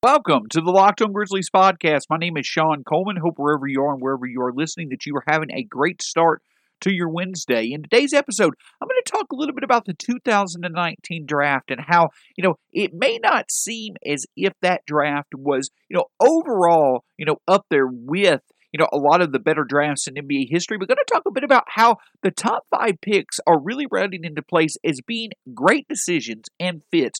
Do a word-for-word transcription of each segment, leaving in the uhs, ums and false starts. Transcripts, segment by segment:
Welcome to the Locked On Grizzlies podcast. My name is Sean Coleman. Hope wherever you are and wherever you are listening that you are having a great start to your Wednesday. In today's episode, I'm going to talk a little bit about the two thousand nineteen draft and how, you know, it may not seem as if that draft was, you know, overall, you know, up there with, you know, a lot of the better drafts in N B A history. We're going to talk a bit about how the top five picks are really rounding into place as being great decisions and fits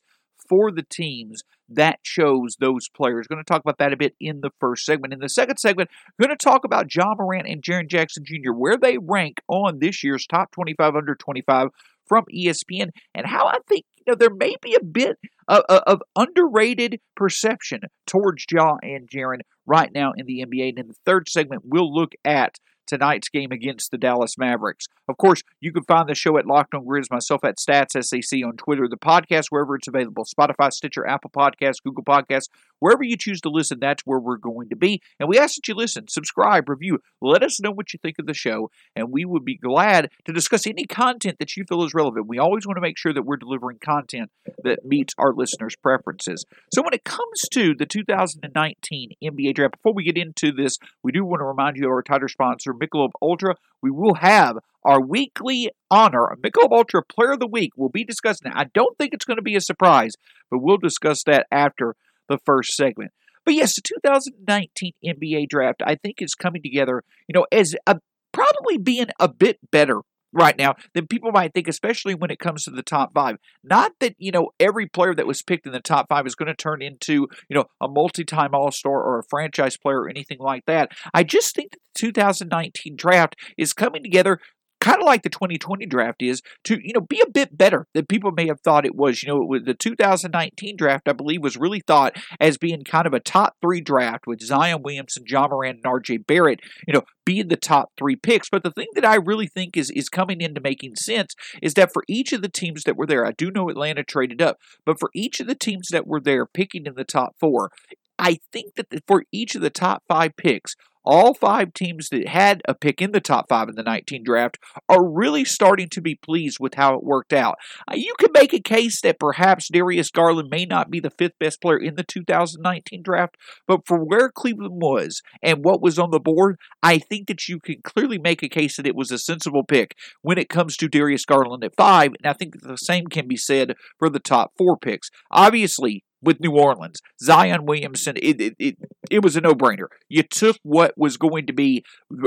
for the teams that chose those players. We're going to talk about that a bit in the first segment. In the second segment, we're going to talk about Ja Morant and Jaren Jackson Junior, where they rank on this year's top twenty-five under twenty-five from E S P N, and how I think you know there may be a bit of, of underrated perception towards Ja and Jaren right now in the N B A. And in the third segment, we'll look at tonight's game against the Dallas Mavericks. Of course, you can find the show at Locked On Grizz, myself at Stats S C on Twitter, the podcast wherever it's available, Spotify, Stitcher, Apple Podcasts, Google Podcasts, wherever you choose to listen, that's where we're going to be. And we ask that you listen, subscribe, review, let us know what you think of the show, and we would be glad to discuss any content that you feel is relevant. We always want to make sure that we're delivering content that meets our listeners' preferences. So when it comes to the two thousand nineteen N B A draft, before we get into this, we do want to remind you of our tighter sponsor, Michelob Ultra. We will have our weekly honor, Michelob Ultra Player of the Week. We'll be discussing that. I don't think it's going to be a surprise, but we'll discuss that after the first segment. But yes, the two thousand nineteen N B A draft, I think, is coming together, you know, as a, probably being a bit better right now than people might think, especially when it comes to the top five. Not that, you know, every player that was picked in the top five is going to turn into, you know, a multi-time all-star or a franchise player or anything like that. I just think that the two thousand nineteen draft is coming together kind of like the twenty twenty draft is to, you know, be a bit better than people may have thought it was. You know, it was the two thousand nineteen draft, I believe, was really thought as being kind of a top three draft with Zion Williamson, Ja Morant, and R J. Barrett, you know, being the top three picks. But the thing that I really think is, is coming into making sense is that for each of the teams that were there, I do know Atlanta traded up, but for each of the teams that were there picking in the top four, I think that the, for each of the top five picks, all five teams that had a pick in the top five in the nineteen draft are really starting to be pleased with how it worked out. You could make a case that perhaps Darius Garland may not be the fifth best player in the two thousand nineteen draft, but for where Cleveland was and what was on the board, I think that you can clearly make a case that it was a sensible pick when it comes to Darius Garland at five, and I think the same can be said for the top four picks. Obviously, with New Orleans, Zion Williamson, it, it it it was a no-brainer. You took what was going to be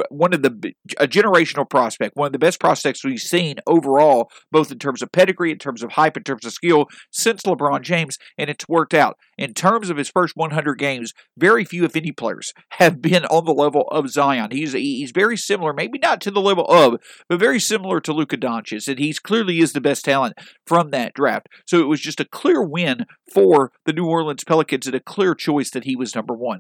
one of the a generational prospect, one of the best prospects we've seen overall, both in terms of pedigree, in terms of hype, in terms of skill, since LeBron James, and it's worked out. In terms of his first one hundred games, very few, if any, players have been on the level of Zion. He's he's very similar, maybe not to the level of, but very similar to Luka Doncic, and he clearly is the best talent from that draft. So it was just a clear win for the New Orleans Pelicans, and a clear choice that he was number one.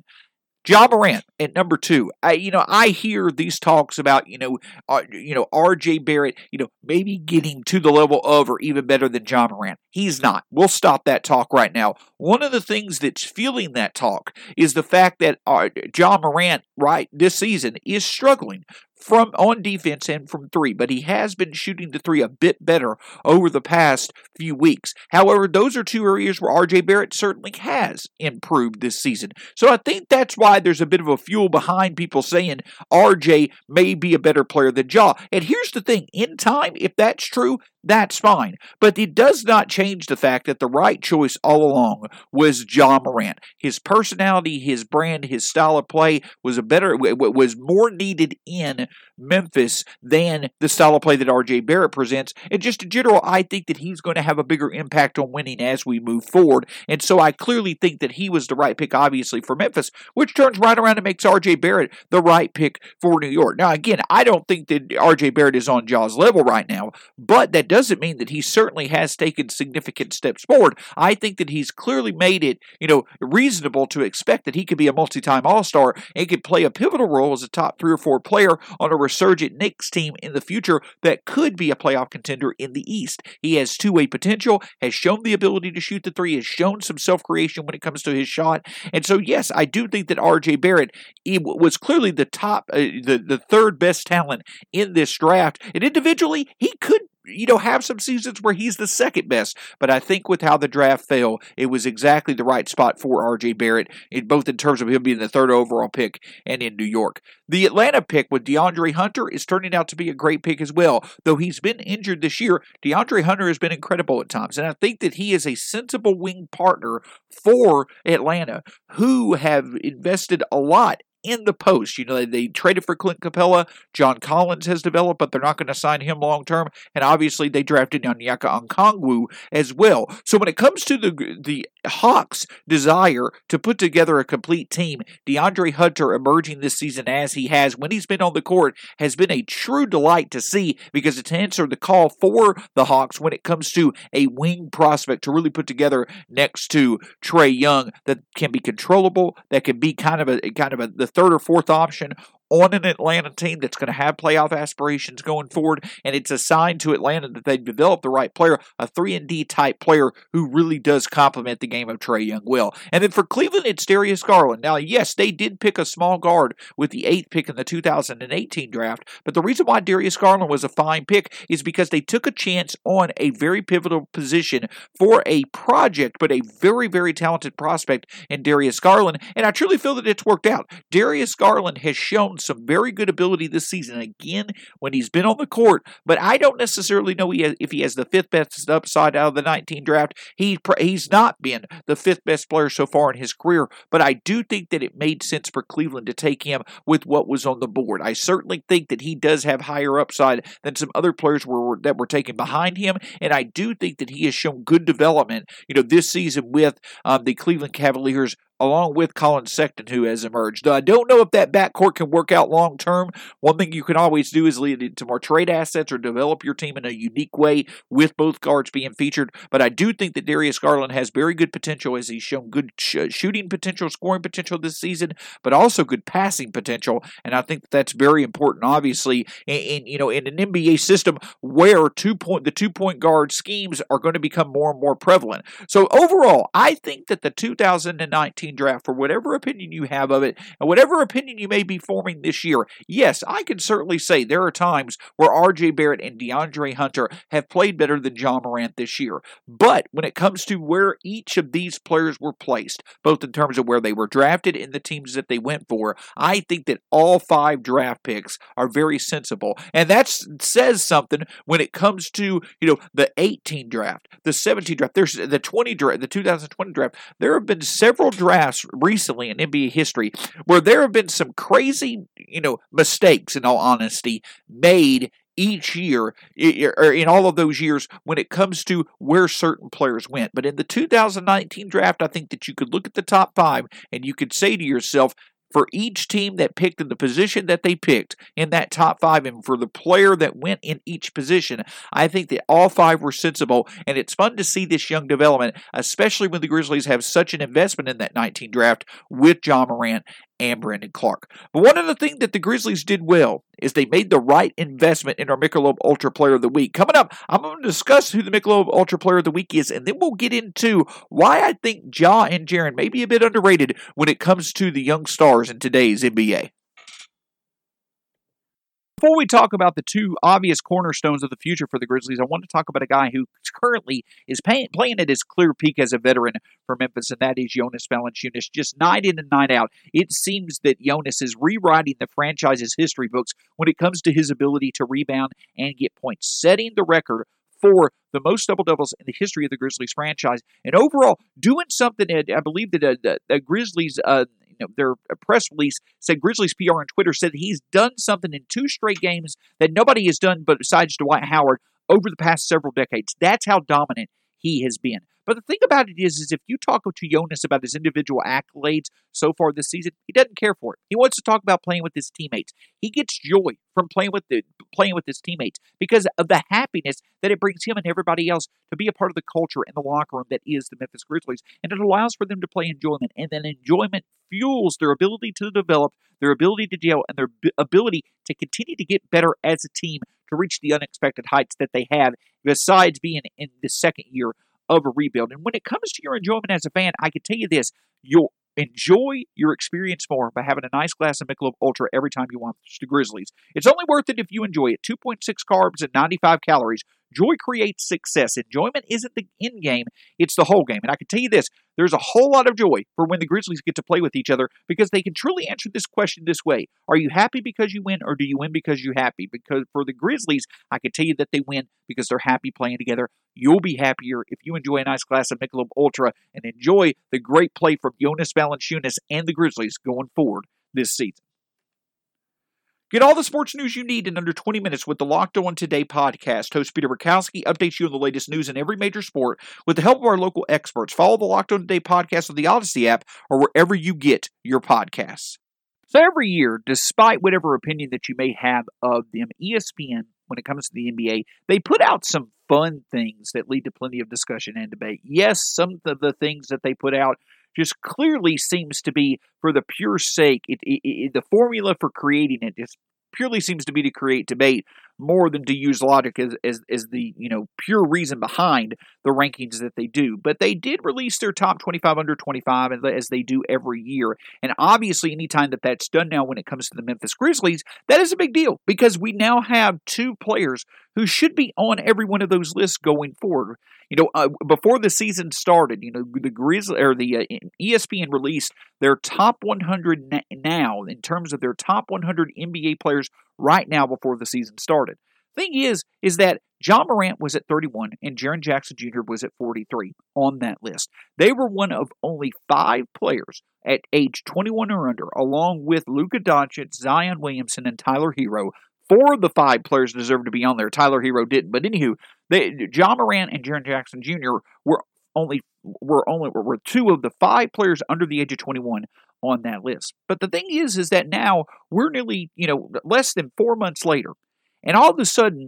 Ja Morant at number two. I, you know, I hear these talks about, you know, uh, you know, R J. Barrett, you know, maybe getting to the level of or even better than Ja Morant. He's not. We'll stop that talk right now. One of the things that's fueling that talk is the fact that uh, Ja Morant, right, this season is struggling from on defense and from three, but he has been shooting the three a bit better over the past few weeks. However, those are two areas where R J. Barrett certainly has improved this season. So I think that's why there's a bit of a fuel behind people saying R J may be a better player than Ja. And here's the thing, in time, if that's true, that's fine. But it does not change the fact that the right choice all along was Ja Morant. His personality, his brand, his style of play was a better, was more needed in Memphis than the style of play that R J. Barrett presents. And just in general, I think that he's going to have a bigger impact on winning as we move forward. And so I clearly think that he was the right pick, obviously, for Memphis, which turns right around and makes R J. Barrett the right pick for New York. Now, again, I don't think that R J. Barrett is on Ja's level right now, but that doesn't mean that he certainly has taken significant steps forward. I think that he's clearly made it, you know, reasonable to expect that he could be a multi-time all-star and could play a pivotal role as a top three or four player on a resurgent Knicks team in the future that could be a playoff contender in the East. He has two-way potential, has shown the ability to shoot the three, has shown some self-creation when it comes to his shot. And so, yes, I do think that R J. Barrett was clearly the top, uh, the, the third best talent in this draft. And individually, he could you know, have some seasons where he's the second best. But I think with how the draft fell, it was exactly the right spot for R J. Barrett, in both in terms of him being the third overall pick and in New York. The Atlanta pick with DeAndre Hunter is turning out to be a great pick as well. Though he's been injured this year, DeAndre Hunter has been incredible at times. And I think that he is a sensible wing partner for Atlanta, who have invested a lot in the post. You know, they, they traded for Clint Capella. John Collins has developed, but they're not going to sign him long-term. And obviously, they drafted Onyeka Okongwu as well. So when it comes to the the Hawks' desire to put together a complete team, DeAndre Hunter emerging this season as he has, when he's been on the court, has been a true delight to see, because it's answered the call for the Hawks when it comes to a wing prospect to really put together next to Trae Young that can be controllable, that can be kind of a kind of a the third or fourth option on an Atlanta team that's going to have playoff aspirations going forward, and it's a sign to Atlanta that they've developed the right player, a three and D type player who really does complement the game of Trae Young well. And then for Cleveland, it's Darius Garland. Now, yes, they did pick a small guard with the eighth pick in the two thousand eighteen draft, but the reason why Darius Garland was a fine pick is because they took a chance on a very pivotal position for a project, but a very, very talented prospect in Darius Garland, and I truly feel that it's worked out. Darius Garland has shown some very good ability this season, again, when he's been on the court, but I don't necessarily know he has, if he has the fifth best upside out of the nineteen draft. He He's not been the fifth best player so far in his career, but I do think that it made sense for Cleveland to take him with what was on the board. I certainly think that he does have higher upside than some other players were, that were taken behind him, and I do think that he has shown good development, you know, this season with um, the Cleveland Cavaliers, along with Colin Sexton, who has emerged. Though I don't know if that backcourt can work out long-term. One thing you can always do is lead into more trade assets or develop your team in a unique way with both guards being featured. But I do think that Darius Garland has very good potential, as he's shown good sh- shooting potential, scoring potential this season, but also good passing potential. And I think that that's very important, obviously, in, in you know in an N B A system where two point the two-point guard schemes are going to become more and more prevalent. So overall, I think that the two thousand nineteen draft, for whatever opinion you have of it and whatever opinion you may be forming this year, yes, I can certainly say there are times where R J. Barrett and DeAndre Hunter have played better than Ja Morant this year. But when it comes to where each of these players were placed, both in terms of where they were drafted and the teams that they went for, I think that all five draft picks are very sensible. And that says something when it comes to, you know, the eighteen draft, the seventeen draft, there's the twenty draft, the two thousand twenty draft. There have been several drafts recently in N B A history where there have been some crazy, you know, mistakes, in all honesty, made each year, or in all of those years, when it comes to where certain players went. But in the two thousand nineteen draft, I think that you could look at the top five and you could say to yourself, for each team that picked in the position that they picked in that top five, and for the player that went in each position, I think that all five were sensible, and it's fun to see this young development, especially when the Grizzlies have such an investment in that nineteen draft with Ja Morant and Brandon Clark. But one other thing that the Grizzlies did well is they made the right investment in our Michelob Ultra Player of the Week. Coming up, I'm going to discuss who the Michelob Ultra Player of the Week is, and then we'll get into why I think Ja and Jaren may be a bit underrated when it comes to the young stars in today's N B A. Before we talk about the two obvious cornerstones of the future for the Grizzlies, I want to talk about a guy who currently is pay- playing at his clear peak as a veteran for Memphis, and that is Jonas Valanciunas. Just night in and night out, it seems that Jonas is rewriting the franchise's history books when it comes to his ability to rebound and get points, setting the record for the most double-doubles in the history of the Grizzlies franchise. And overall, doing something, I believe that the, the Grizzlies, uh, you know, their press release said, Grizzlies P R on Twitter said he's done something in two straight games that nobody has done but besides Dwight Howard over the past several decades. That's how dominant he has been. But the thing about it is, is if you talk to Jonas about his individual accolades so far this season, he doesn't care for it. He wants to talk about playing with his teammates. He gets joy from playing with the playing with his teammates because of the happiness that it brings him and everybody else to be a part of the culture in the locker room that is the Memphis Grizzlies. And it allows for them to play enjoyment. And then enjoyment fuels their ability to develop, their ability to deal, and their ability to continue to get better as a team to reach the unexpected heights that they have, besides being in the second year of a rebuild. And when it comes to your enjoyment as a fan, I can tell you this, you'll enjoy your experience more by having a nice glass of Michelob Ultra every time you watch the Grizzlies. It's only worth it if you enjoy it. two point six carbs and ninety-five calories. Joy creates success. Enjoyment isn't the end game, it's the whole game. And I can tell you this, there's a whole lot of joy for when the Grizzlies get to play with each other because they can truly answer this question this way. Are you happy because you win, or do you win because you're happy? Because for the Grizzlies, I can tell you that they win because they're happy playing together. You'll be happier if you enjoy a nice glass of Michelob Ultra and enjoy the great play from Jonas Valanciunas and the Grizzlies going forward this season. Get all the sports news you need in under twenty minutes with the Locked On Today podcast. Host Peter Bukowski updates you on the latest news in every major sport with the help of our local experts. Follow the Locked On Today podcast on the Odyssey app or wherever you get your podcasts. So every year, despite whatever opinion that you may have of them, E S P N, when it comes to the N B A, they put out some fun things that lead to plenty of discussion and debate. Yes, some of the things that they put out just clearly seems to be for the pure sake. It, it, it, the formula for creating it just purely seems to be to create debate more than to use logic as, as, as the you know pure reason behind the rankings that they do. But they did release their top twenty-five under twenty-five as they do every year. And obviously, anytime that that's done now when it comes to the Memphis Grizzlies, that is a big deal because we now have two players who should be on every one of those lists going forward. You know, uh, before the season started, you know, the Grizzlies or the uh, E S P N released their top one hundred na- now in terms of their top one hundred N B A players right now before the season started. Thing is, is that Ja Morant was at thirty-one and Jaren Jackson Junior was at forty-three on that list. They were one of only five players at age twenty-one or under, along with Luka Doncic, Zion Williamson, and Tyler Hero. Four of the five players deserve to be on there. Tyler Hero didn't, but anywho, they, Ja Morant and Jaren Jackson Junior were only were only were two of the five players under the age of twenty-one on that list. But the thing is, is that now we're nearly you know less than four months later, and all of a sudden,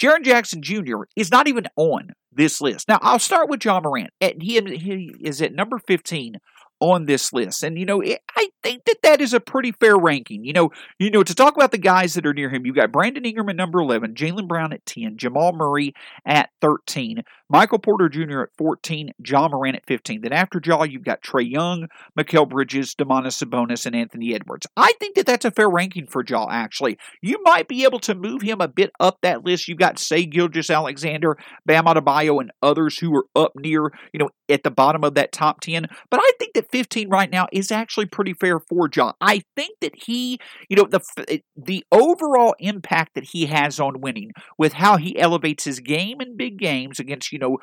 Jaren Jackson Junior is not even on this list. Now, I'll start with Ja Morant. At, he he is at number fifteen. On this list. And, you know, it, I think that that is a pretty fair ranking. You know, you know, to talk about the guys that are near him, you've got Brandon Ingram at number eleven, Jaylen Brown at ten, Jamal Murray at thirteen, Michael Porter Junior at fourteen, Ja Morant at fifteen. Then after Ja, you've got Trae Young, Mikal Bridges, Damana Sabonis, and Anthony Edwards. I think that that's a fair ranking for Ja, actually. You might be able to move him a bit up that list. You've got, say, Gilgeous-Alexander, Bam Adebayo, and others who are up near, you know, at the bottom of that top ten. But I think that fifteen right now is actually pretty fair for Ja. I think that he, you know, the the overall impact that he has on winning with how he elevates his game in big games against, you know,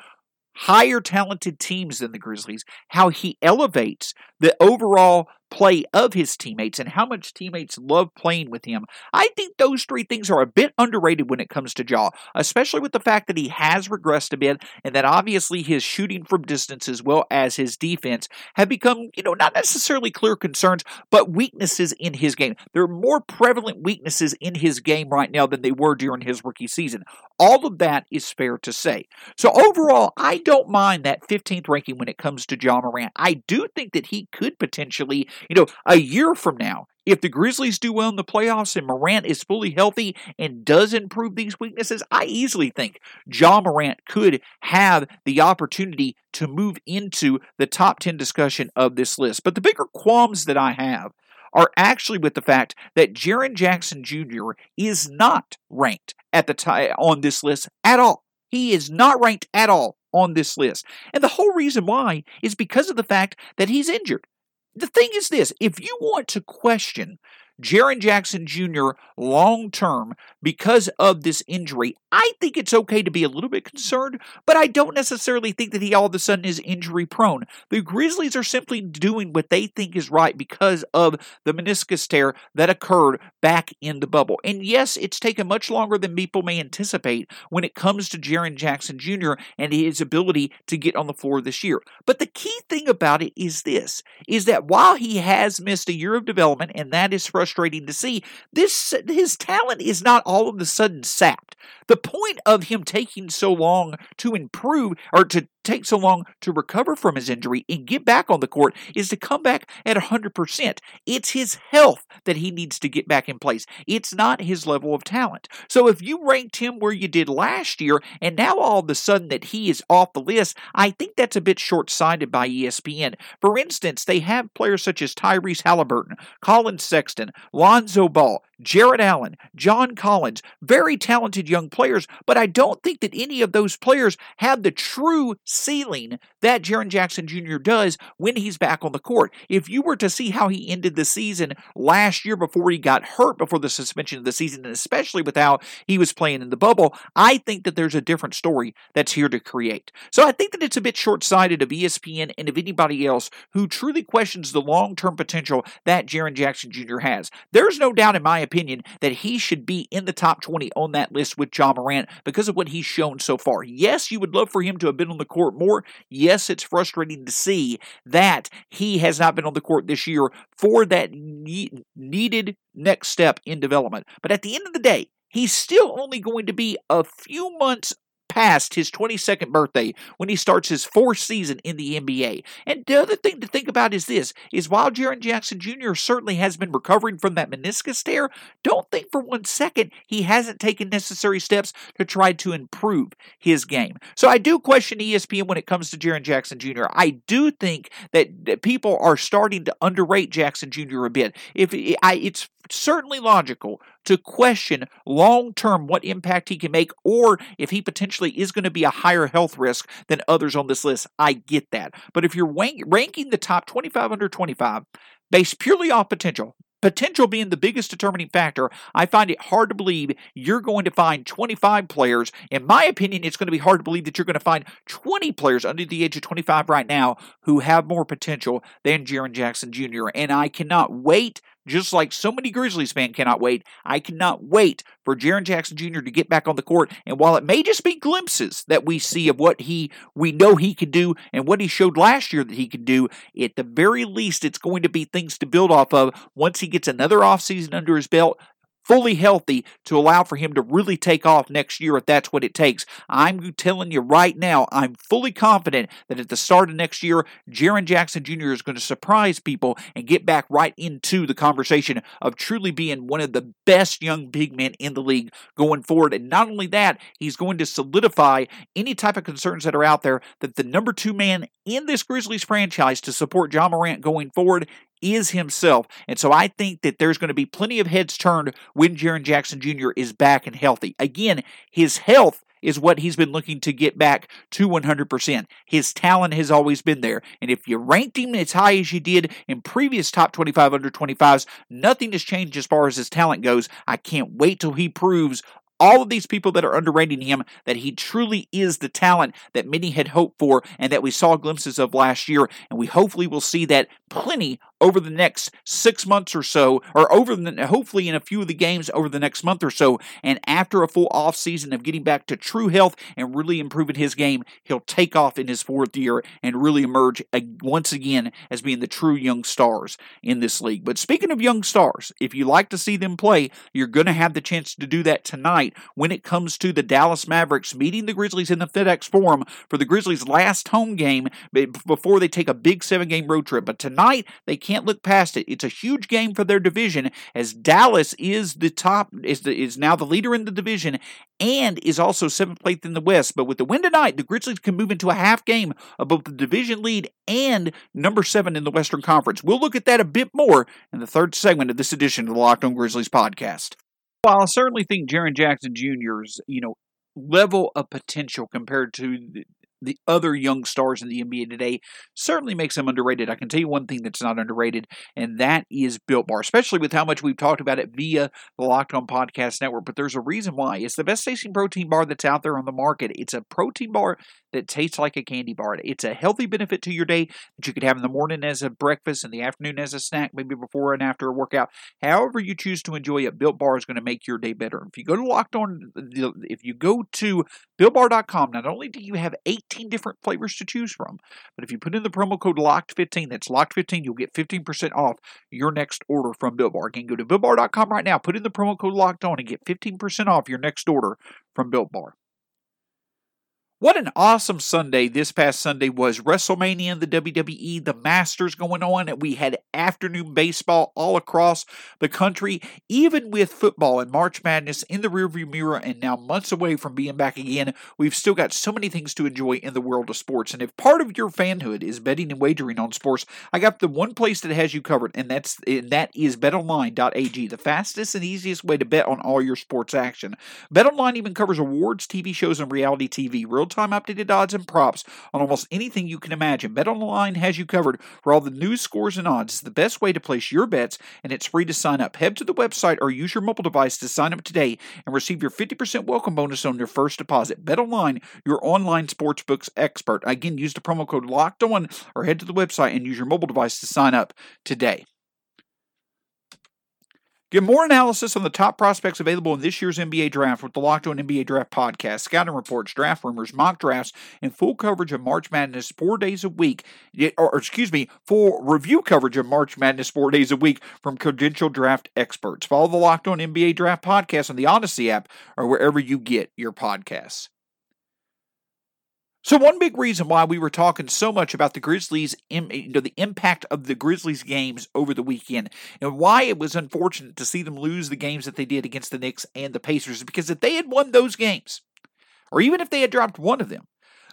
higher talented teams than the Grizzlies, how he elevates the overall play of his teammates and how much teammates love playing with him. I think those three things are a bit underrated when it comes to Ja, especially with the fact that he has regressed a bit and that obviously his shooting from distance as well as his defense have become, you know, not necessarily clear concerns, but weaknesses in his game. There are more prevalent weaknesses in his game right now than they were during his rookie season. All of that is fair to say. So overall, I don't mind that fifteenth ranking when it comes to Ja Morant. I do think that he could potentially, you know, a year from now, if the Grizzlies do well in the playoffs and Morant is fully healthy and does improve these weaknesses, I easily think Ja Morant could have the opportunity to move into the top ten discussion of this list. But the bigger qualms that I have are actually with the fact that Jaren Jackson Junior is not ranked at the t- on this list at all. He is not ranked at all on this list. And the whole reason why is because of the fact that he's injured. The thing is this, if you want to question Jaren Jackson Junior long-term because of this injury, I think it's okay to be a little bit concerned, but I don't necessarily think that he all of a sudden is injury-prone. The Grizzlies are simply doing what they think is right because of the meniscus tear that occurred back in the bubble. And yes, it's taken much longer than people may anticipate when it comes to Jaren Jackson Junior and his ability to get on the floor this year. But the key thing about it is this, is that while he has missed a year of development, and that is frustrating, Frustrating to see, this his talent is not all of a sudden sapped. The point of him taking so long to improve or to take so long to recover from his injury and get back on the court is to come back at one hundred percent. It's his health that he needs to get back in place. It's not his level of talent. So if you ranked him where you did last year, and now all of a sudden that he is off the list, I think that's a bit short-sighted by E S P N. For instance, they have players such as Tyrese Halliburton, Colin Sexton, Lonzo Ball, Jared Allen, John Collins, very talented young players, but I don't think that any of those players have the true ceiling that Jaren Jackson Junior does when he's back on the court. If you were to see how he ended the season last year before he got hurt, before the suspension of the season, and especially with how he was playing in the bubble, I think that there's a different story that's here to create. So I think that it's a bit short-sighted of E S P N and of anybody else who truly questions the long-term potential that Jaren Jackson Junior has. There's no doubt in my opinion Opinion that he should be in the top twenty on that list with Ja Morant because of what he's shown so far. Yes, you would love for him to have been on the court more. Yes, it's frustrating to see that he has not been on the court this year for that ne- needed next step in development. But at the end of the day, he's still only going to be a few months past his twenty-second birthday when he starts his fourth season in the N B A. And the other thing to think about is this, is while Jaren Jackson Junior certainly has been recovering from that meniscus tear, don't think for one second he hasn't taken necessary steps to try to improve his game. So I do question E S P N when it comes to Jaren Jackson Junior I do think that people are starting to underrate Jackson Junior a bit. If I, it's certainly logical to question long-term what impact he can make or if he potentially is going to be a higher health risk than others on this list. I get that. But if you're ranking the top twenty-five under twenty-five based purely off potential, potential being the biggest determining factor, I find it hard to believe you're going to find twenty-five players. In my opinion, it's going to be hard to believe that you're going to find twenty players under the age of twenty-five right now who have more potential than Jaren Jackson Junior And I cannot wait. Just like so many Grizzlies fans cannot wait, I cannot wait for Jaren Jackson Junior to get back on the court. And while it may just be glimpses that we see of what he we know he can do and what he showed last year that he can do, at the very least, it's going to be things to build off of once he gets another offseason under his belt, fully healthy, to allow for him to really take off next year if that's what it takes. I'm telling you right now, I'm fully confident that at the start of next year, Jaren Jackson Junior is going to surprise people and get back right into the conversation of truly being one of the best young big men in the league going forward. And not only that, he's going to solidify any type of concerns that are out there that the number two man in this Grizzlies franchise to support Ja Morant going forward is himself. And so I think that there's going to be plenty of heads turned when Jaren Jackson Junior is back and healthy. Again, his health is what he's been looking to get back to one hundred percent. His talent has always been there. And if you ranked him as high as you did in previous top twenty-five under twenty-fives, nothing has changed as far as his talent goes. I can't wait till he proves all of these people that are underrating him, that he truly is the talent that many had hoped for and that we saw glimpses of last year. And we hopefully will see that plenty over the next six months or so, or over the, hopefully in a few of the games over the next month or so. And after a full offseason of getting back to true health and really improving his game, he'll take off in his fourth year and really emerge once again as being the true young stars in this league. But speaking of young stars, if you like to see them play, you're going to have the chance to do that tonight when it comes to the Dallas Mavericks meeting the Grizzlies in the FedEx Forum for the Grizzlies' last home game before they take a big seven-game road trip. But tonight, they can't look past it. It's a huge game for their division, as Dallas is the top, is, the, is now the leader in the division and is also seventh place in the West. But with the win tonight, the Grizzlies can move into a half game of both the division lead and number seven in the Western Conference. We'll look at that a bit more in the third segment of this edition of the Locked On Grizzlies podcast. While I certainly think Jaren Jackson Junior's, you know, level of potential compared to the, the other young stars in the N B A today certainly makes him underrated, I can tell you one thing that's not underrated, and that is Built Bar, especially with how much we've talked about it via the Locked On Podcast Network. But there's a reason why. It's the best tasting protein bar that's out there on the market. It's a protein bar that tastes like a candy bar. It's a healthy benefit to your day that you could have in the morning as a breakfast, in the afternoon as a snack, maybe before and after a workout. However you choose to enjoy it, Built Bar is going to make your day better. If you go to Locked On, if you go to built bar dot com, not only do you have eighteen different flavors to choose from, but if you put in the promo code locked fifteen, that's locked fifteen, you'll get fifteen percent off your next order from Built Bar. Again, go to built bar dot com right now, put in the promo code LOCKEDON and get fifteen percent off your next order from Built Bar. What an awesome Sunday this past Sunday was. WrestleMania in the W W E, the Masters going on, and we had afternoon baseball all across the country, even with football and March Madness in the rearview mirror and now months away from being back again. We've still got so many things to enjoy in the world of sports, and if part of your fanhood is betting and wagering on sports, I got the one place that has you covered, and that's and that is bet online dot a g, the fastest and easiest way to bet on all your sports action. BetOnline even covers awards, T V shows, and reality T V. Real time updated odds and props on almost anything you can imagine. BetOnline has you covered for all the news, scores, and odds. It's the best way to place your bets, and it's free to sign up. Head to the website or use your mobile device to sign up today and receive your fifty percent welcome bonus on your first deposit. BetOnline, your online sportsbooks expert. Again, use the promo code LOCKEDON or head to the website and use your mobile device to sign up today. Get more analysis on the top prospects available in this year's N B A Draft with the Locked On N B A Draft podcast, scouting reports, draft rumors, mock drafts, and full coverage of March Madness four days a week, or excuse me, full review coverage of March Madness four days a week from credentialed draft experts. Follow the Locked On N B A Draft podcast on the Odyssey app or wherever you get your podcasts. So one big reason why we were talking so much about the Grizzlies, you know, the impact of the Grizzlies games over the weekend and why it was unfortunate to see them lose the games that they did against the Knicks and the Pacers, because if they had won those games, or even if they had dropped one of them,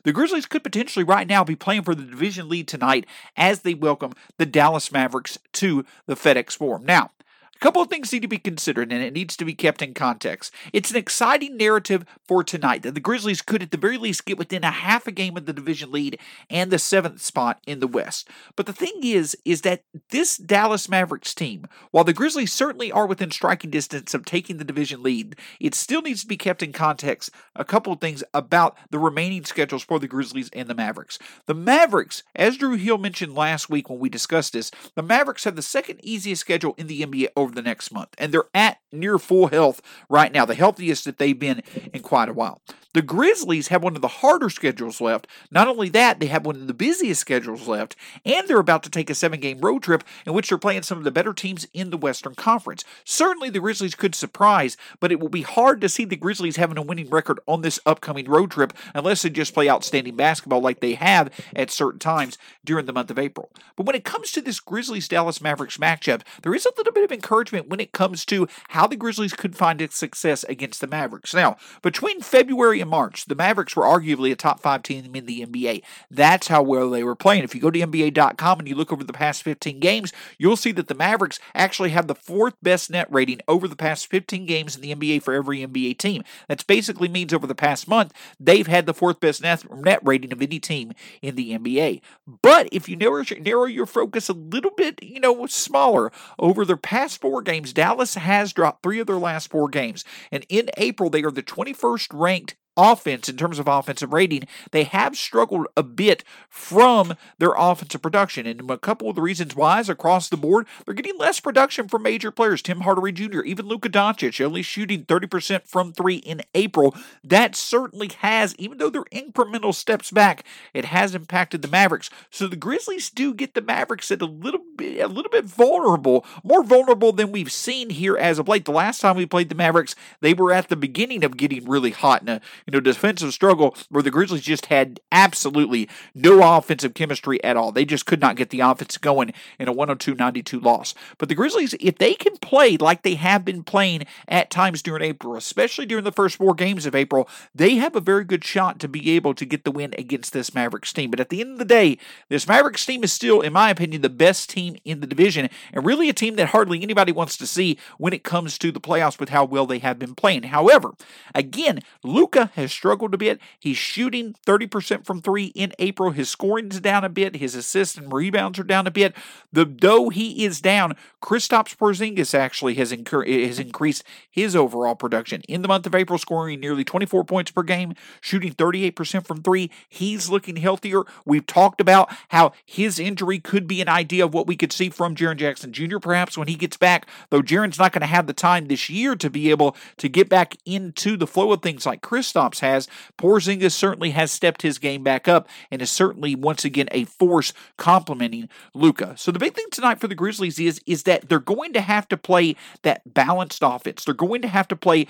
the Grizzlies could potentially right now be playing for the division lead tonight as they welcome the Dallas Mavericks to the FedEx Forum. Now, a couple of things need to be considered, and it needs to be kept in context. It's an exciting narrative for tonight that the Grizzlies could at the very least get within a half a game of the division lead and the seventh spot in the West. But the thing is, is that this Dallas Mavericks team, while the Grizzlies certainly are within striking distance of taking the division lead, it still needs to be kept in context a couple of things about the remaining schedules for the Grizzlies and the Mavericks. The Mavericks, as Drew Hill mentioned last week when we discussed this, the Mavericks have the second easiest schedule in the N B A over the next month, and they're at near full health right now, the healthiest that they've been in quite a while. The Grizzlies have one of the harder schedules left. Not only that, they have one of the busiest schedules left, and they're about to take a seven-game road trip in which they're playing some of the better teams in the Western Conference. Certainly the Grizzlies could surprise, but it will be hard to see the Grizzlies having a winning record on this upcoming road trip unless they just play outstanding basketball like they have at certain times during the month of April. But when it comes to this Grizzlies-Dallas Mavericks matchup, there is a little bit of encouragement when it comes to how the Grizzlies could find its success against the Mavericks. Now, between February and March, the Mavericks were arguably a top five team in the N B A. That's how well they were playing. If you go to N B A dot com and you look over the past fifteen games, you'll see that the Mavericks actually have the fourth best net rating over the past fifteen games in the N B A for every N B A team. That basically means over the past month, they've had the fourth best net rating of any team in the N B A. But if you narrow your focus a little bit, you know, smaller, over their past four Four games, Dallas has dropped three of their last four games, and in April they are the twenty-first ranked offense in terms of offensive rating. They have struggled a bit from their offensive production, and a couple of the reasons why is across the board, they're getting less production from major players. Tim Hardaway Junior, even Luka Doncic, only shooting thirty percent from three in April. That certainly has, even though they're incremental steps back, it has impacted the Mavericks. So the Grizzlies do get the Mavericks at a little bit, a little bit vulnerable, more vulnerable than we've seen here as of late. The last time we played the Mavericks, they were at the beginning of getting really hot in a You know, defensive struggle where the Grizzlies just had absolutely no offensive chemistry at all. They just could not get the offense going in a one oh two ninety-two loss. But the Grizzlies, if they can play like they have been playing at times during April, especially during the first four games of April, they have a very good shot to be able to get the win against this Mavericks team. But at the end of the day, this Mavericks team is still, in my opinion, the best team in the division, and really a team that hardly anybody wants to see when it comes to the playoffs with how well they have been playing. However, again, Luka has struggled a bit. He's shooting thirty percent from three in April. His scoring's down a bit. His assists and rebounds are down a bit. The, though he is down, Kristaps Porzingis actually has, incur, has increased his overall production. In the month of April, scoring nearly twenty-four points per game, shooting thirty-eight percent from three. He's looking healthier. We've talked about how his injury could be an idea of what we could see from Jaren Jackson Junior perhaps when he gets back, though Jaren's not going to have the time this year to be able to get back into the flow of things like Kristaps has. Porzingis certainly has stepped his game back up and is certainly once again a force complementing Luka. So the big thing tonight for the Grizzlies is, is that they're going to have to play that balanced offense. They're going to have to play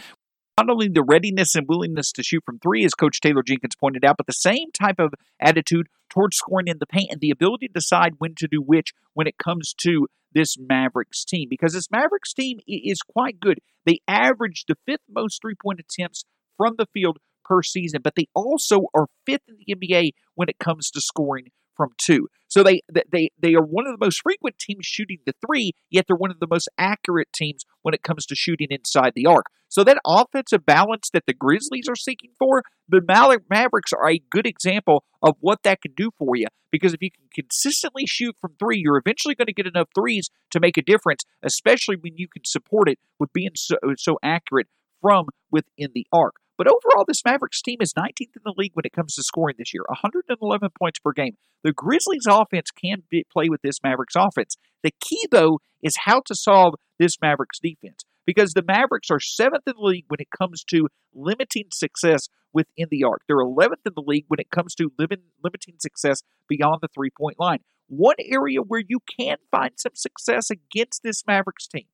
not only the readiness and willingness to shoot from three, as Coach Taylor Jenkins pointed out, but the same type of attitude towards scoring in the paint and the ability to decide when to do which when it comes to this Mavericks team. Because this Mavericks team is quite good. They average the fifth most three-point attempts from the field per season, but they also are fifth in the N B A when it comes to scoring from two. So they they they are one of the most frequent teams shooting the three, yet they're one of the most accurate teams when it comes to shooting inside the arc. So that offensive balance that the Grizzlies are seeking for, the Mavericks are a good example of what that can do for you. Because if you can consistently shoot from three, you're eventually going to get enough threes to make a difference, especially when you can support it with being so, so accurate from within the arc. But overall, this Mavericks team is nineteenth in the league when it comes to scoring this year, one hundred eleven points per game. The Grizzlies' offense can be, play with this Mavericks offense. The key, though, is how to solve this Mavericks defense, because the Mavericks are seventh in the league when it comes to limiting success within the arc. They're eleventh in the league when it comes to lim- limiting success beyond the three-point line. One area where you can find some success against this Mavericks team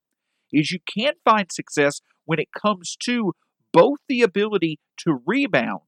is you can find success when it comes to both the ability to rebound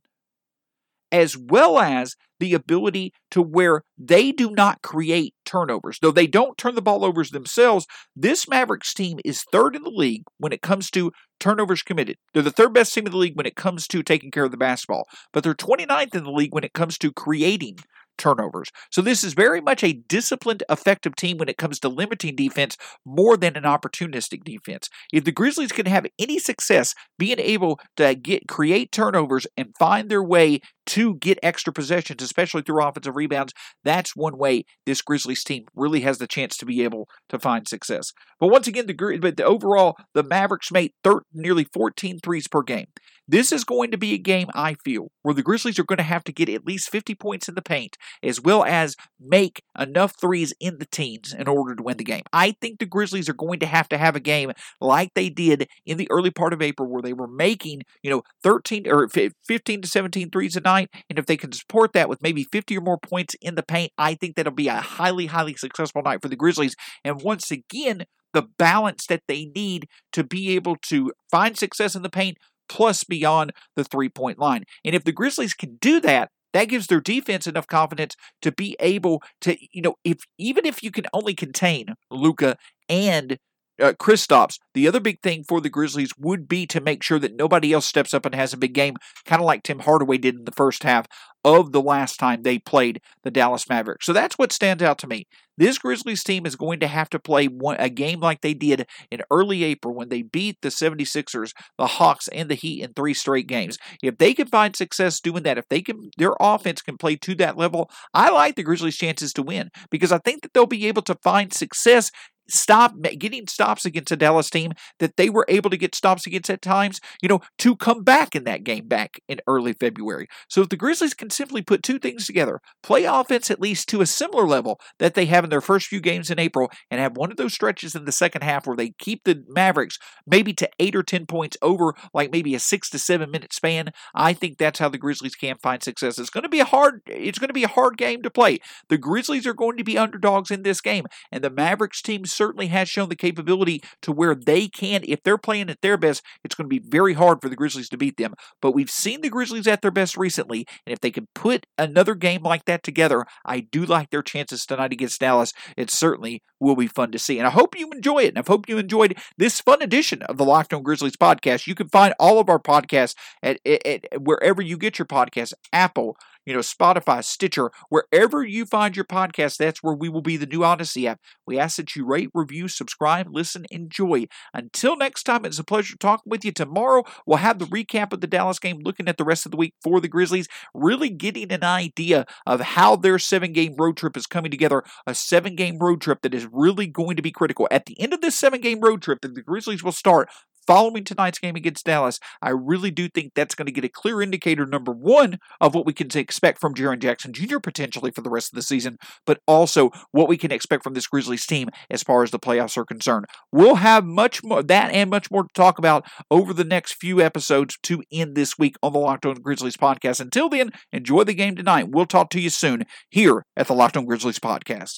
as well as the ability to where they do not create turnovers. Though they don't turn the ball over themselves, this Mavericks team is third in the league when it comes to turnovers committed. They're the third best team in the league when it comes to taking care of the basketball, but they're twenty-ninth in the league when it comes to creating turnovers. So this is very much a disciplined, effective team when it comes to limiting defense more than an opportunistic defense. If the Grizzlies can have any success being able to get create turnovers and find their way to get extra possessions, especially through offensive rebounds, that's one way this Grizzlies team really has the chance to be able to find success. But once again, the but the overall, the Mavericks made thir- nearly fourteen threes per game. This is going to be a game, I feel, where the Grizzlies are going to have to get at least fifty points in the paint, as well as make enough threes in the teens in order to win the game. I think the Grizzlies are going to have to have a game like they did in the early part of April, where they were making, you know, thirteen or fifteen to seventeen threes a night, and if they can support that with maybe fifty or more points in the paint, I think that'll be a highly, highly successful night for the Grizzlies. And once again, the balance that they need to be able to find success in the paint, plus beyond the three-point line. And if the Grizzlies can do that, that gives their defense enough confidence to be able to, you know, if even if you can only contain Luka and uh, Kristaps, the other big thing for the Grizzlies would be to make sure that nobody else steps up and has a big game, kind of like Tim Hardaway did in the first half of the last time they played the Dallas Mavericks. So that's what stands out to me. This Grizzlies team is going to have to play one, a game like they did in early April when they beat the seventy-sixers, the Hawks, and the Heat in three straight games. If they can find success doing that, if they can, their offense can play to that level, I like the Grizzlies' chances to win, because I think that they'll be able to find success stop getting stops against a Dallas team that they were able to get stops against at times, you know, to come back in that game back in early February. So if the Grizzlies can simply put two things together, play offense at least to a similar level that they have in their first few games in April, and have one of those stretches in the second half where they keep the Mavericks maybe to eight or ten points over, like maybe a six to seven minute span, I think that's how the Grizzlies can find success. It's going to be a hard, it's going to be a hard game to play. The Grizzlies are going to be underdogs in this game, and the Mavericks team's certainly has shown the capability to where they can, if they're playing at their best, it's going to be very hard for the Grizzlies to beat them. But we've seen the Grizzlies at their best recently, and if they can put another game like that together, I do like their chances tonight against Dallas. It certainly will be fun to see. And I hope you enjoy it, and I hope you enjoyed this fun edition of the Locked On Grizzlies podcast. You can find all of our podcasts at, at, at wherever you get your podcasts, Apple, you know, Spotify, Stitcher, wherever you find your podcast, that's where we will be. The new Odyssey app. We ask that you rate, review, subscribe, listen, enjoy. Until next time, it's a pleasure talking with you. Tomorrow, we'll have the recap of the Dallas game, looking at the rest of the week for the Grizzlies, really getting an idea of how their seven-game road trip is coming together, a seven-game road trip that is really going to be critical. At the end of this seven-game road trip that the Grizzlies will start following tonight's game against Dallas, I really do think that's going to get a clear indicator, number one, of what we can expect from Jaren Jackson Junior potentially for the rest of the season, but also what we can expect from this Grizzlies team as far as the playoffs are concerned. We'll have much more, that and much more to talk about over the next few episodes to end this week on the Locked On Grizzlies podcast. Until then, enjoy the game tonight. We'll talk to you soon here at the Locked On Grizzlies podcast.